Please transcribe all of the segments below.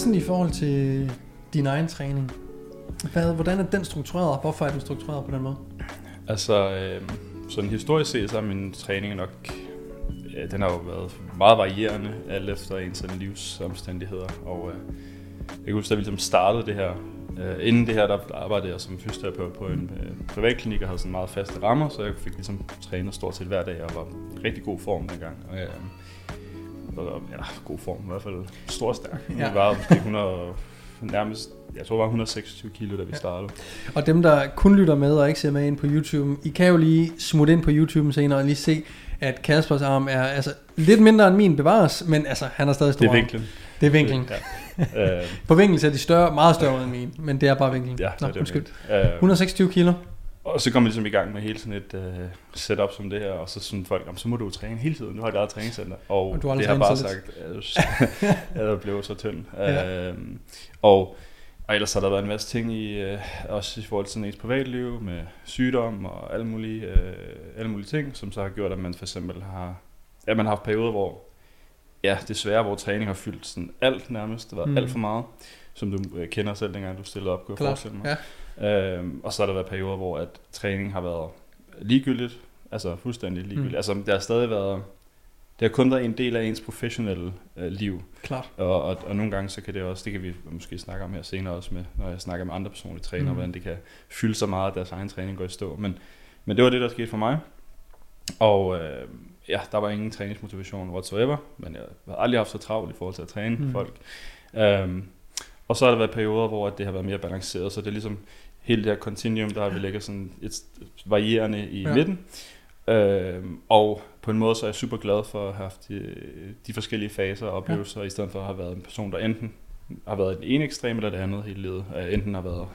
sådan i forhold til din egen træning? Hvordan er den struktureret, og hvorfor er den struktureret på den måde? Altså, sådan historisk set, så er min træning nok, den har jo været meget varierende, alt efter ens sådan livsomstændigheder. Og jeg kan huske, da vi ligesom startede det her, inden det her, der arbejdede jeg som fysioterapeut på en privatklinik, og havde sådan meget faste rammer, så jeg fik ligesom trænet stort set hver dag, og var i rigtig god form dengang. Og jeg, god form, i hvert fald stor og stærk. Jeg var måske 100, nærmest, jeg tror det var 126 kilo, da vi startede. Og dem, der kun lytter med og ikke ser med ind på YouTube, I kan jo lige smutte ind på YouTube senere og lige se, at Kaspers arm er altså lidt mindre end min, bevares, men altså, han er stadig stor. Det er vinklen. Det er vinklen. Ja. På vinklen er de større, meget større end min, men det er bare vinklen. Ja, nå, undskyld. 126 kilo. Og så kom vi ligesom i gang med hele sådan et setup som det her, og så sådan folk, så må du træne hele tiden, du har et eget træningscenter, og det har bare sagt, at jeg blev så tynd. Ja. Og ellers har der været en masse ting, også i forhold til ens privatliv, med sygdom og alle mulige ting, som så har gjort, at man for eksempel har haft perioder, hvor desværre, hvor træning har fyldt sådan alt nærmest, det har været alt for meget, som du kender selv, dengang du stillede op, kunne jeg forestille mig. Ja. Og så har der været perioder, hvor at træning har været ligegyldigt, altså fuldstændig ligegyldigt. Altså der har stadig været, det har kun været en del af ens professionelle liv. Klart. Og nogle gange så kan det også, det kan vi måske snakke om her senere også, med, når jeg snakker med andre personlige trænere, hvordan det kan fylde så meget, at deres egen træning går i stå. Men det var det, der skete for mig. Og der var ingen træningsmotivation whatsoever, men jeg har aldrig haft så travlt i forhold til at træne folk. Og så har der været perioder, hvor det har været mere balanceret, så det er ligesom hele det her continuum, der har vi ligger sådan et varierende i midten. Og på en måde så er jeg super glad for at have haft de forskellige faser og oplevelser, i stedet for at have været en person, der enten har været den ene ekstrem eller det andet hele livet. Enten har været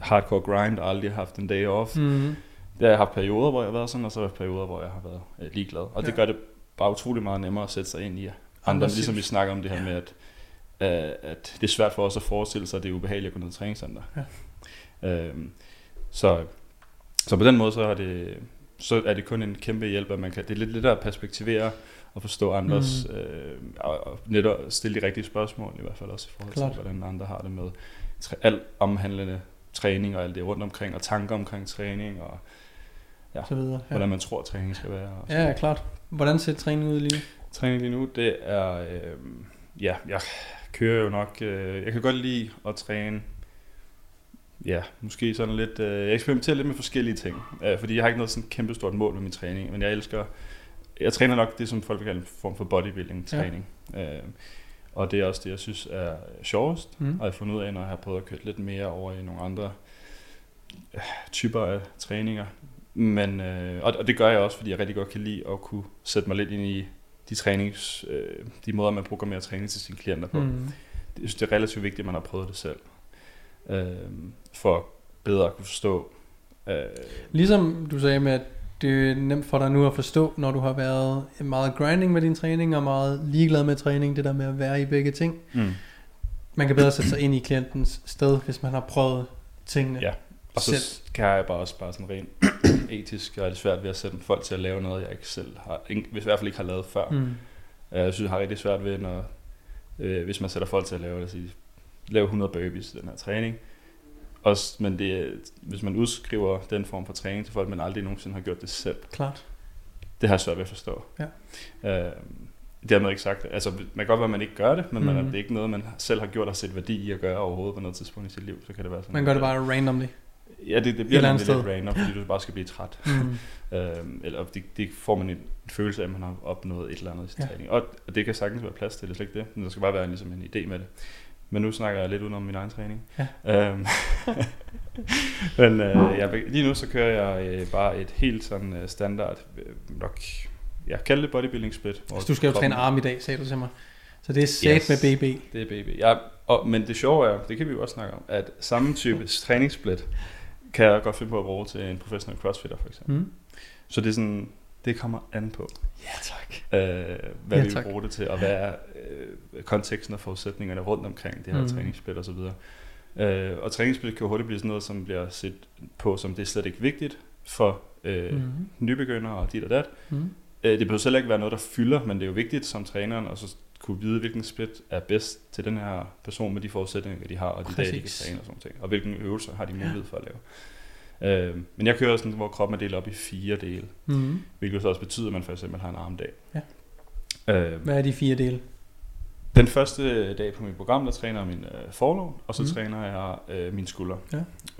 hardcore grind og aldrig haft en day off. Der har jeg haft perioder, hvor jeg har været sådan, og så har jeg haft perioder, hvor jeg har været ligeglad. Og det gør det bare utrolig meget nemmere at sætte sig ind i andre, ligesom vi snakker om det her med, at det er svært for os at forestille sig, at det er ubehageligt at gå ned til træningscenter. Så på den måde så er det kun en kæmpe hjælp, at man kan, det er lidt lettere at perspektivere og forstå andres, og netop stille de rigtige spørgsmål, i hvert fald også i forhold til, hvordan andre har det med alt omhandlende træning og alt det rundt omkring, og tanker omkring træning, og så videre, hvordan man tror, træning skal være. Og ja, klart. Hvordan ser træning ud lige nu? Træning lige nu, det er... jeg kører jo nok... jeg kan godt lide at træne... Ja, måske sådan lidt... jeg eksperimenterer lidt med forskellige ting, fordi jeg har ikke noget sådan kæmpestort mål med min træning, men jeg elsker... Jeg træner nok det, som folk kalder en form for bodybuilding-træning. Ja. Og det er også det, jeg synes er sjovest, og jeg har fundet ud af, når jeg har prøvet at køre lidt mere over i nogle andre typer af træninger. Men, og det gør jeg også, fordi jeg rigtig godt kan lide at kunne sætte mig lidt ind i de måder, man programmerer træning til sine klienter på. Jeg synes, det er relativt vigtigt, at man har prøvet det selv, for bedre at kunne forstå. Ligesom du sagde med, at det er nemt for dig nu at forstå, når du har været meget grinding med din træning, og meget ligeglad med træning, det der med at være i begge ting. Man kan bedre sætte sig ind i klientens sted, hvis man har prøvet tingene selv. Og så kan jeg også bare sådan rent etisk, og er det svært ved at sætte folk til at lave noget, jeg ikke selv har, hvis i hvert fald ikke har lavet før. Jeg synes, jeg har rigtig svært ved, når, hvis man sætter folk til at lave 100 burpees i den her træning. Også, men det, hvis man udskriver den form for træning til folk, man aldrig nogensinde har gjort det selv. Klart. Det har jeg svært ved at forstå. Ja. Dermed ikke sagt, altså man kan godt være, at man ikke gør det, men det er ikke noget, man selv har gjort og set værdi i at gøre overhovedet på noget tidspunkt i sit liv. Så kan det være sådan, man gør det bare randomly. Ja, det bliver lidt random, fordi du bare skal blive træt. Eller det får man en følelse af, at man har opnået et eller andet i sin træning. Og det kan sagtens være plads til, det er slet ikke det. Men der skal bare være ligesom en idé med det. Men nu snakker jeg lidt udenom min egen træning. Men lige nu så kører jeg bare et helt sådan standard, jeg kalder det bodybuilding split. Altså, du skal jo træne arm i dag, sagde du til mig. Så det er set med BB. Det er BB. Ja, men det sjove er, det kan vi jo også snakke om, at samme type træningssplit kan jeg godt finde på at bruge til en professionel crossfitter for eksempel. Så det er sådan, det kommer an på. Ja tak. Hvad vi bruger det til, og hvad er konteksten og forudsætningerne rundt omkring det her træningssplit og så videre. Og træningssplit kan hurtigt blive sådan noget, som bliver set på, som det er slet ikke vigtigt for nybegyndere og dit og dat. Det behøver selv ikke være noget, der fylder, men det er jo vigtigt som træneren, og så kunne vide, hvilken split er bedst til den her person med de forudsætninger, de har, og de dage, de kan træne og sådan ting. Og hvilke øvelser har de mulighed for at lave. Men jeg kører sådan, hvor kroppen er delt op i 4 dele, hvilket så også betyder, at man for eksempel har en armdag. Ja. Hvad er de 4 dele? Den første dag på mit program, der træner jeg min forlov, og så træner jeg mine skuldre.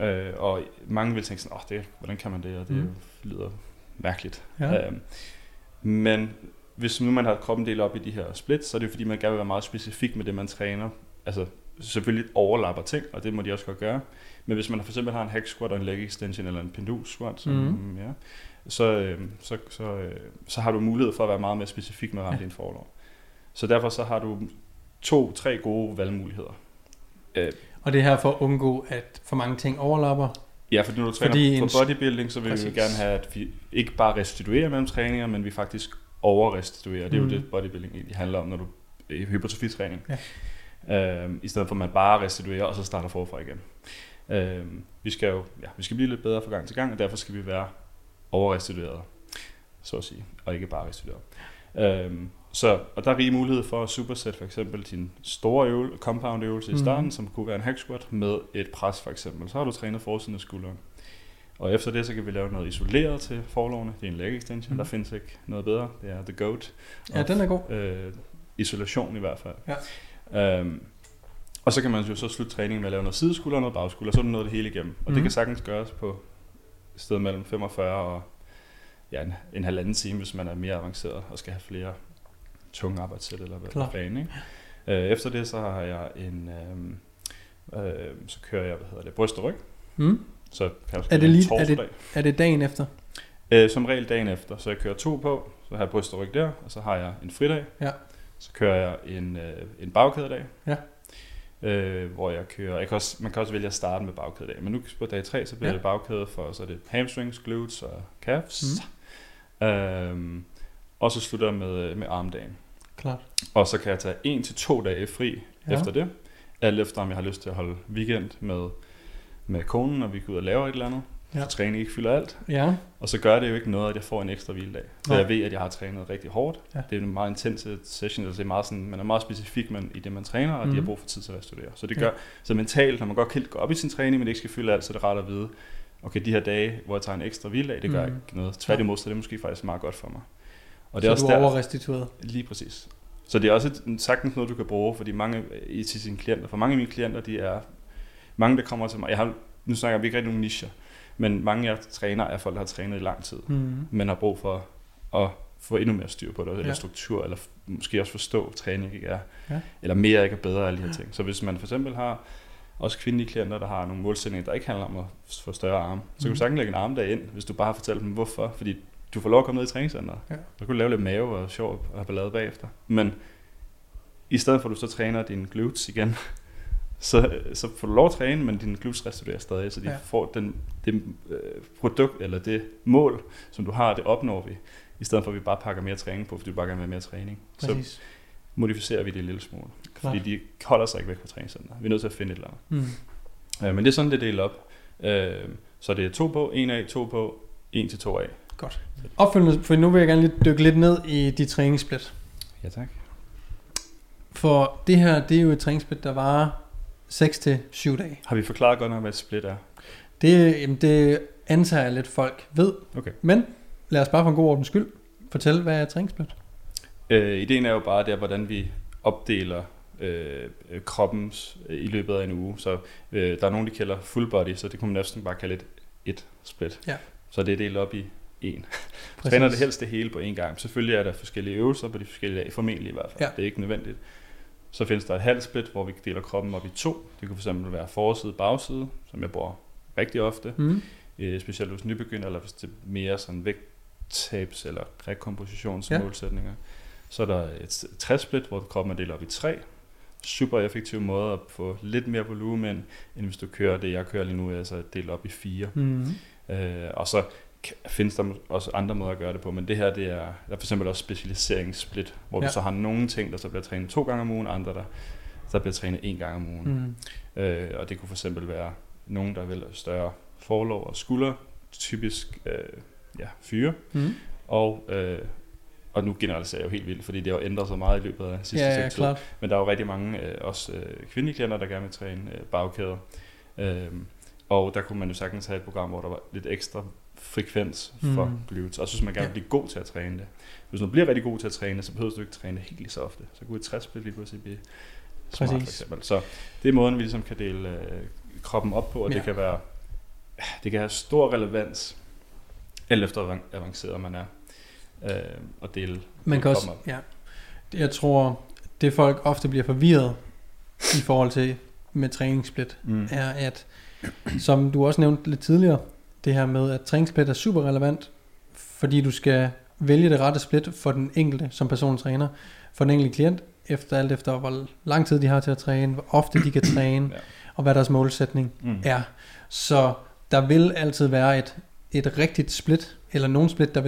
Ja. Og mange vil tænke sådan, hvordan kan man det, og det lyder mærkeligt. Ja. Men hvis nu man har kroppen delt op i de her splits, så er det jo fordi, man gerne vil være meget specifik med det, man træner. Altså selvfølgelig overlapper ting, og det må de også godt gøre. Men hvis man for eksempel har en hack squat og en leg extension eller en pendul squat, så har du mulighed for at være meget mere specifik med at ramme din forlov. Så derfor så har du 2-3 gode valgmuligheder. Og det er her for at undgå, at for mange ting overlapper? Ja, for når du træner på bodybuilding, så vil vi gerne have, at vi ikke bare restituerer mellem træninger, men vi faktisk overrestituerer. Det er jo det, bodybuilding egentlig handler om, når du er i hypertrofitræning. Ja. I stedet for, at man bare restituerer, og så starter forfra igen. Vi skal blive lidt bedre fra gang til gang, og derfor skal vi være overrestituerede, så at sige, og ikke bare restituerede. Så, og der er rig mulighed for at supersætte for eksempel din store compound øvelse i starten, som kunne være en hack squat, med et pres for eksempel. Så har du trænet forsiden af skulderen. Og efter det, så kan vi lave noget isoleret til forlovene. Det er en leg extension, der findes ikke noget bedre. Det er the goat. Ja, den er god. Isolation i hvert fald. Ja. Og så kan man jo så slutte træningen med at lave noget sideskulder og noget bagskulder, og så er det noget det hele igennem. Og det kan sagtens gøres på et sted mellem 45 og en halvanden time, hvis man er mere avanceret og skal have flere tunge arbejdssæt eller hvad planen. Efter det så har jeg en så kører jeg bryst og ryg. Så er det dagen efter? Som regel dagen efter, så jeg kører 2 på, så har jeg bryst og ryg der, og så har jeg en fridag. Ja. Så kører jeg en bagkædedag. Ja. Hvor jeg kører, man kan også vælge at starte med bagkædedag, men nu på dag 3 så bliver det bagkæde for, så er det hamstrings, glutes og calves. Og så slutter jeg med armdagen. Klart. Og så kan jeg tage 1-2 dage fri efter det. Alt efter om jeg har lyst til at holde weekend med konen, og vi går ud og laver et eller andet. Ja. Så træning ikke fylder alt. Ja. Og så gør det jo ikke noget, at jeg får en ekstra hviledag. Så jeg ved, at jeg har trænet rigtig hårdt. Ja. Det er en meget intens session. Altså det er meget sådan, man er meget specifik i det, man træner, og de har brug for tid til at studere. Så det gør, så mentalt, når man godt kan gå op i sin træning, men det ikke skal fylde alt, så er det rart at vide, okay, de her dage, hvor jeg tager en ekstra hviledag, det gør ikke noget. Tværtimod, så det er måske faktisk meget godt for mig. Og det er så også du er overrestitueret? Lige præcis. Så det er også sagtens noget, du kan bruge, fordi mange af mine klienter, de er mange, der kommer til mig. Nu snakker vi ikke rigtig nogen nicher, men mange af træner er folk, der har trænet i lang tid, men har brug for at få endnu mere styr på det, eller struktur, eller måske også forstå, at træning ikke er, eller mere ikke er bedre, alle de her ting. Så hvis man for eksempel har også kvindelige klienter, der har nogle målsætninger, der ikke handler om at få større arme, så kan du sagtens lægge en armdag ind, hvis du bare har fortalt dem, hvorfor, fordi du får lov at komme ned i træningscenteret. Ja. Så kan du lave lidt mave og sjov og have ballade bagefter. Men i stedet for, at du så træner dine glutes igen, så får du lov at træne, men dine glutes restituerer stadig, så de får det produkt, eller det mål, som du har, det opnår vi. I stedet for, at vi bare pakker mere træning på, fordi du bare gerne vil have mere træning. Præcis. Så modificerer vi det en lille smule. Klar. Fordi de holder sig ikke væk fra træningscenteret. Vi er nødt til at finde et eller andet. Men det er sådan, det deler op. Så det er 2 på, 1 af, 2 på, 1-2 af. Godt. Opfølgende, for nu vil jeg gerne lige dykke lidt ned i de træningssplit. Ja, tak. For det her, det er jo et træningssplit, der varer 6-7 dage. Har vi forklaret godt nok, hvad et split er? Det antager jeg lidt folk ved. Okay. Men lad os bare for en god ordens skyld fortælle, hvad er et træningssplit? Ideen er jo bare der, hvordan vi opdeler kroppens i løbet af en uge. Så der er nogen, der kalder full body, så det kunne man næsten bare kalde et split. Ja. Så det er delt op i én. Træner det helst det hele på én gang. Selvfølgelig er der forskellige øvelser på de forskellige dage, formentlig i hvert fald. Ja. Det er ikke nødvendigt. Så findes der et halvsplit, hvor vi deler kroppen op i 2. Det kunne fx være forside og bagside, som jeg bruger rigtig ofte. Specielt hos nybegynder, eller hvis det er mere sådan vægttabs- eller rekompositionsmålsætninger. Ja. Så er der et træsplit, hvor kroppen er delt op i 3. Super effektiv måde at få lidt mere volumen, end hvis du kører det, jeg kører lige nu, altså delt op i 4. Og så findes der også andre måder at gøre det på, men det her, det er, der er for eksempel også specialiseringssplit, hvor du så har nogle ting, der så bliver trænet 2 gange om ugen, andre der bliver trænet 1 gang om ugen. Og det kunne for eksempel være nogen, der vil større forlov og skulder, typisk fyre, og og nu generaliserer jeg jo helt vildt, fordi det har ændret sig meget i løbet af sidste 6 år. Men der er jo rigtig mange, også kvindelige klienter, der gerne vil træne bagkæder. Og der kunne man jo sagtens have et program, hvor der var lidt ekstra frekvens for glutes. Og så synes man gerne blive god til at træne det. Hvis man bliver rigtig god til at træne, så behøver du ikke træne det helt lige så ofte. Så kunne et træsplit lige pludselig blive smart, for eksempel. Så det er måden, vi ligesom kan dele kroppen op på, og det kan være, det kan have stor relevans, alt efter hvor avanceret man er, og dele man kan også, op. Jeg tror, det folk ofte bliver forvirret i forhold til med træningssplit, er at, som du også nævnte lidt tidligere, det her med, at træningssplit er super relevant, fordi du skal vælge det rette split for den enkelte, som personen træner, for den enkelte klient, efter hvor lang tid de har til at træne, hvor ofte de kan træne, og hvad deres målsætning er. Så der vil altid være et rigtigt split, eller nogen split, der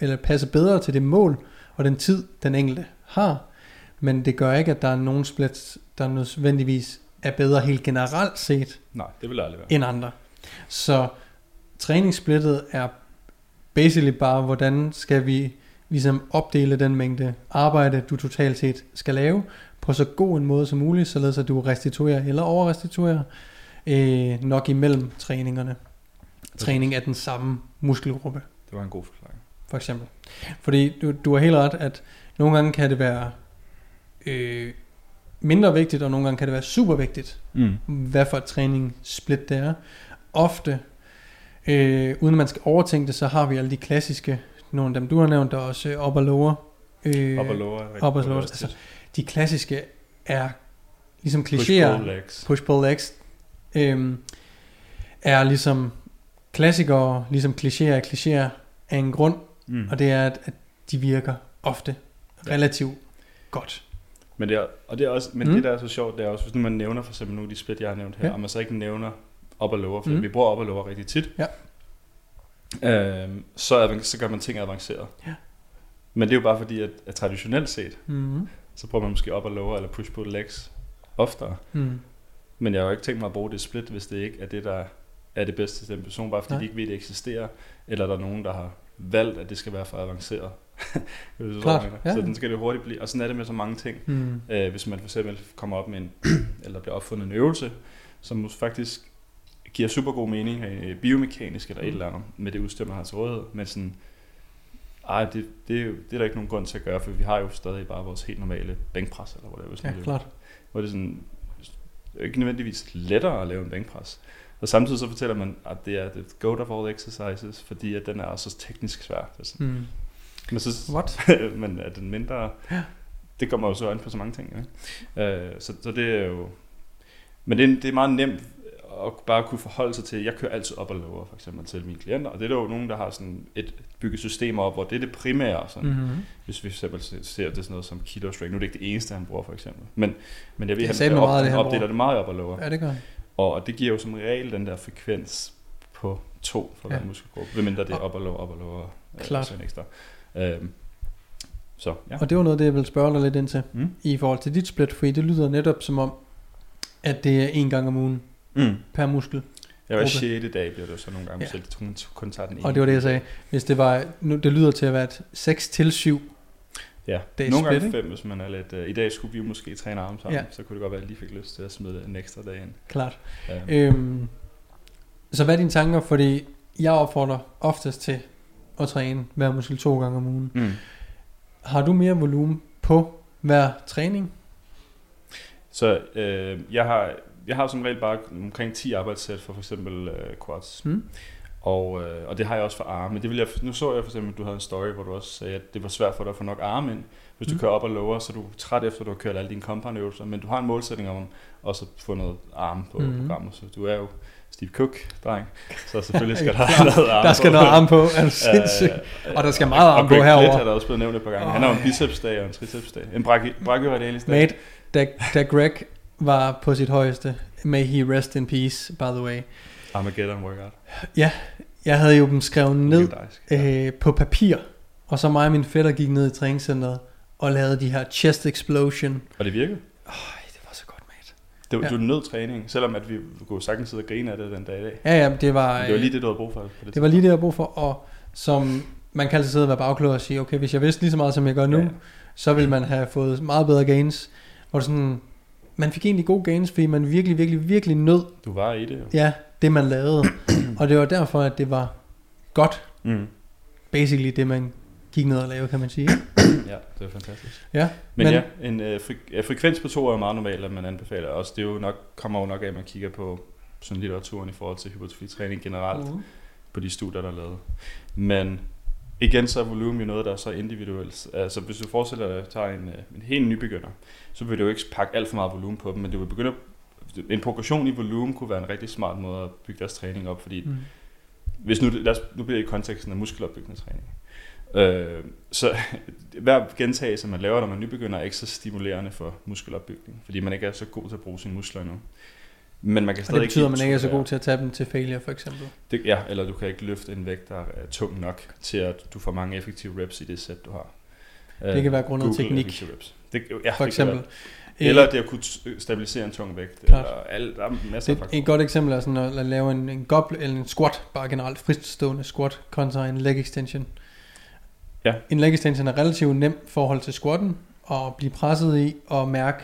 vil passe bedre til det mål, og den tid, den enkelte har. Men det gør ikke, at der er nogen splits, der nødvendigvis er bedre helt generelt set, det vil aldrig være, end andre. Så træningssplittet er basically bare, hvordan skal vi ligesom opdele den mængde arbejde, du totalt set skal lave, på så god en måde som muligt, således at du restituerer eller overrestituerer nok imellem træningerne. Træning af den samme muskelgruppe. Det var en god forklaring. For eksempel. Fordi du har helt ret, at nogle gange kan det være mindre vigtigt, og nogle gange kan det være super vigtigt, hvad for et træningssplit det er. Ofte, uden at man skal overtænke det, så har vi alle de klassiske, nogle af dem du har nævnt, der også upper lower. Upper lower. Altså, de klassiske er ligesom klichéer. Push-pull-legs. Er ligesom klassikere, ligesom klichéer af en grund, og det er, at de virker ofte relativt godt. Men det der er så sjovt, det er også, hvis nu man nævner for eksempel nogle af de split, jeg har nævnt her, og man så ikke nævner upper lower, for vi bruger upper lower rigtig tit, så gør man ting avanceret. Ja. Men det er jo bare fordi, at traditionelt set, så bruger man måske upper lower eller push-pull legs oftere. Men jeg har jo ikke tænkt mig at bruge det split, hvis det ikke er det, der er det bedste til den person, bare fordi de ikke ved, det eksisterer, eller der er nogen, der har valgt, at det skal være for avanceret. Så den skal det hurtigt blive. Og sådan er det med så mange ting. Hvis man for eksempel kommer op med en, eller bliver opfundet en øvelse, som faktisk giver super god mening biomekanisk eller et eller andet med det udstyr, man har til rådighed, men sådan, det er der ikke nogen grund til at gøre, for vi har jo stadig bare vores helt normale bænkpres, eller hvad det er. Hvor det er sådan, ikke nødvendigvis lettere at lave en bænkpres. Og samtidig så fortæller man, at det er the goat of all exercises, fordi at den er også teknisk svær. Men så men er den mindre, det kommer jo så øjne på så mange ting. Så det er jo, men det er meget nemt at bare kunne forholde sig til. Jeg kører altid upper lower for eksempel til mine klienter, og det er jo nogen, der har sådan et bygget system op, hvor det er det primære. Sådan. Hvis vi for eksempel ser det sådan noget som Kido Strength, nu er det ikke det eneste, han bruger for eksempel, men jeg ved, at han opdeler det meget upper lower. Ja, det gør. Og det giver jo som regel den der frekvens på 2 for hver muskelgruppe, ved mindre det er op og lower. Sådan ekstra. Og det var noget, det jeg ville spørge dig lidt ind til, i forhold til dit split, fordi det lyder netop som om, at det er 1 gang om ugen per muskel. Ja, hver 6. dag bliver det så nogle gange, så det kun tager den ene. Og det var det, jeg sagde. Hvis det var, nu, det lyder til at være et 6-7. Ja, nogle gange split, 5, hvis man er lidt... I dag skulle vi måske træne arme sammen, så kunne det godt være, at jeg lige fik lyst til at smide en ekstra dag ind. Klart. Så hvad er dine tanker? Fordi jeg opfordrer oftest til at træne hver muskel 2 gange om ugen. Har du mere volumen på hver træning? Så jeg har som regel bare omkring 10 arbejdssæt for eksempel quads. Og det har jeg også for arme. Nu så jeg for eksempel, at du havde en story, hvor du også sagde, at det var svært for dig at få nok arme ind. Hvis du kører op og lower, så er du træt efter, du har kørt alle dine compound-øvelser, men du har en målsætning om at få noget arme på programmet. Så du er jo Steve Cook-dreng, så selvfølgelig skal der noget arme på. Der skal noget arme på, er du sindssygt. Og der skal meget arme på herovre. Og Greg Plitt har der også blevet nævnt et par gange. Han har jo en bicepsdag og en tricepsdag. En brachioradialis-dag. Mate, da Greg var på sit højeste, may he rest in peace, by the way. Armageddon workout. Ja, jeg havde jo dem skrevet ned på papir, og så mig og min fætter gik ned i træningscenteret og lavede de her chest explosion. Og det virkede? Det var så godt, mate. Det var nød træning, selvom at vi kunne sagtens sidde og grine af det den dag i dag. Ja, det var lige det, du havde brug for. Det var lige det, jeg havde brug for, og som man kan altid sidde og være bagklog og sige, okay, hvis jeg vidste lige så meget, som jeg gør nu, så ville man have fået meget bedre gains. Hvor sådan, man fik egentlig gode gains, fordi man virkelig, virkelig, virkelig nød. Du var i det. Jo. Ja, det man lavede. Og det var derfor, at det var godt. Mm. Basically det, man gik ned og lavede, kan man sige. Ja, det er fantastisk. Ja, men ja, en frekvens på 2 er jo meget normalt, at man anbefaler også. Det er jo nok, kommer jo nok af, at man kigger på sådan litteraturen i forhold til hypertrofitræning generelt, på de studier, der er lavet. Men igen, så er volumen jo noget, der er så individuelt. Altså hvis du forestiller dig, at du tager en helt nybegynder, så vil du jo ikke pakke alt for meget volumen på dem, men du vil begynde en progression i volumen kunne være en rigtig smart måde at bygge deres træning op, fordi hvis nu bliver det i konteksten af muskelopbyggende træning. Så hver gentagelse, man laver, når man nybegynder, er ikke så stimulerende for muskelopbygning, fordi man ikke er så god til at bruge sine muskler endnu. Men man kan stadig, og det betyder, at man ikke er så god til at tage dem til failure, for eksempel. Det, ja, eller du kan ikke løfte en vægt, der er tung nok til, at du får mange effektive reps i det sæt, du har. Det kan være grundet teknik, det, ja, for eksempel. Eller det at kunne stabilisere en tung vægt. Eller alt, der er masser af faktorer. Et godt eksempel er sådan at lave en goblet eller en squat, bare generelt fristående squat, kontra en leg extension. Ja. En leg extension er relativt nem forhold til squatten, og blive presset i og mærke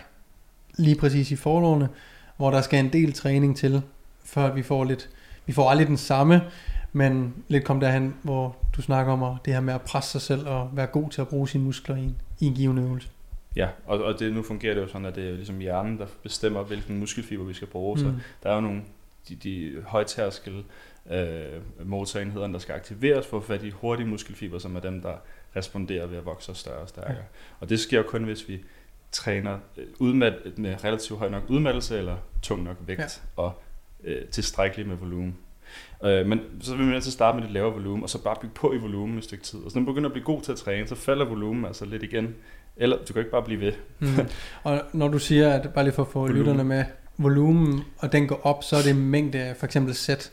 lige præcis i forlårene, hvor der skal en del træning til, før vi får lidt, vi får aldrig den samme, men lidt kom derhen, hvor du snakker om det her med at presse sig selv og være god til at bruge sine muskler i en given øvelse. Ja, og det, nu fungerer det jo sådan, at det er ligesom hjernen, der bestemmer, hvilken muskelfiber vi skal bruge, så der er jo nogle de højtærskel motorenheder, der skal aktiveres for at få fat i hurtige muskelfiber, som er dem, der responderer ved at vokse større og stærkere. Ja. Og det sker jo kun, hvis vi træner med relativt høj nok udmattelse eller tung nok vægt og tilstrækkeligt med volumen. Men så vil man altid starte med det lavere volumen og så bare bygge på i volumen et stykke tid. Og så når man begynder at blive god til at træne, så falder volumen altså lidt igen. Eller du kan ikke bare blive ved. Og når du siger, at bare lige for at få lytterne med, volumen og den går op, så er det mængde af for eksempel sæt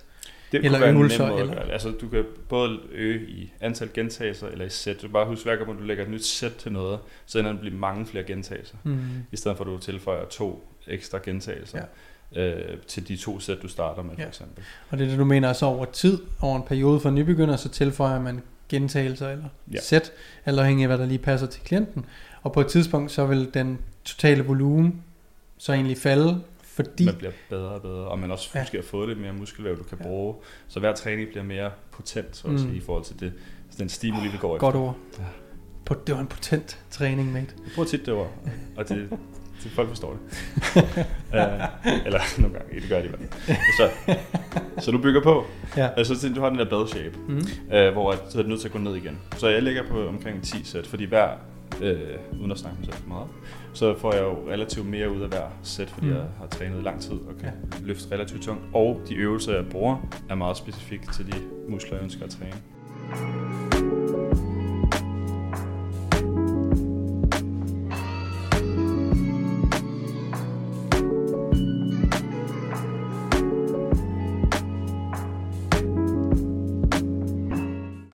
eller øvelser. Altså du kan både øge i antal gentagelser eller i sæt. Du bare husk hver gang, du lægger et nyt sæt til noget, så ender det bliver mange flere gentagelser, i stedet for at du tilføjer 2 ekstra gentagelser til de 2 sæt, du starter med, for eksempel. Og det er det, du mener, altså over tid, over en periode for nybegynder, så tilføjer man gentagelser eller sæt, eller afhængig af, hvad der lige passer til klienten. Og på et tidspunkt, så vil den totale volumen så egentlig falde, fordi man bliver bedre og bedre, og man også måske har fået lidt mere muskelvæv, du kan bruge. Så hver træning bliver mere potent, så at sige, i forhold til det, den stimuli, vi går efter. Godt ord. Ja. Det var en potent træning, mate. Jeg bruger tit det ord, og det folk forstår det. Eller nogle gange, det gør de bare. Så du bygger på. Ja. Så du har den der bad shape, hvor så er du nødt til at gå ned igen. Så jeg ligger på omkring 10 sæt, fordi hver, uden at snakke mig selv for meget, så får jeg jo relativt mere ud af hver sæt, fordi jeg har trænet lang tid og kan løfte relativt tungt. Og de øvelser, jeg bruger, er meget specifikke til de muskler, jeg ønsker at træne.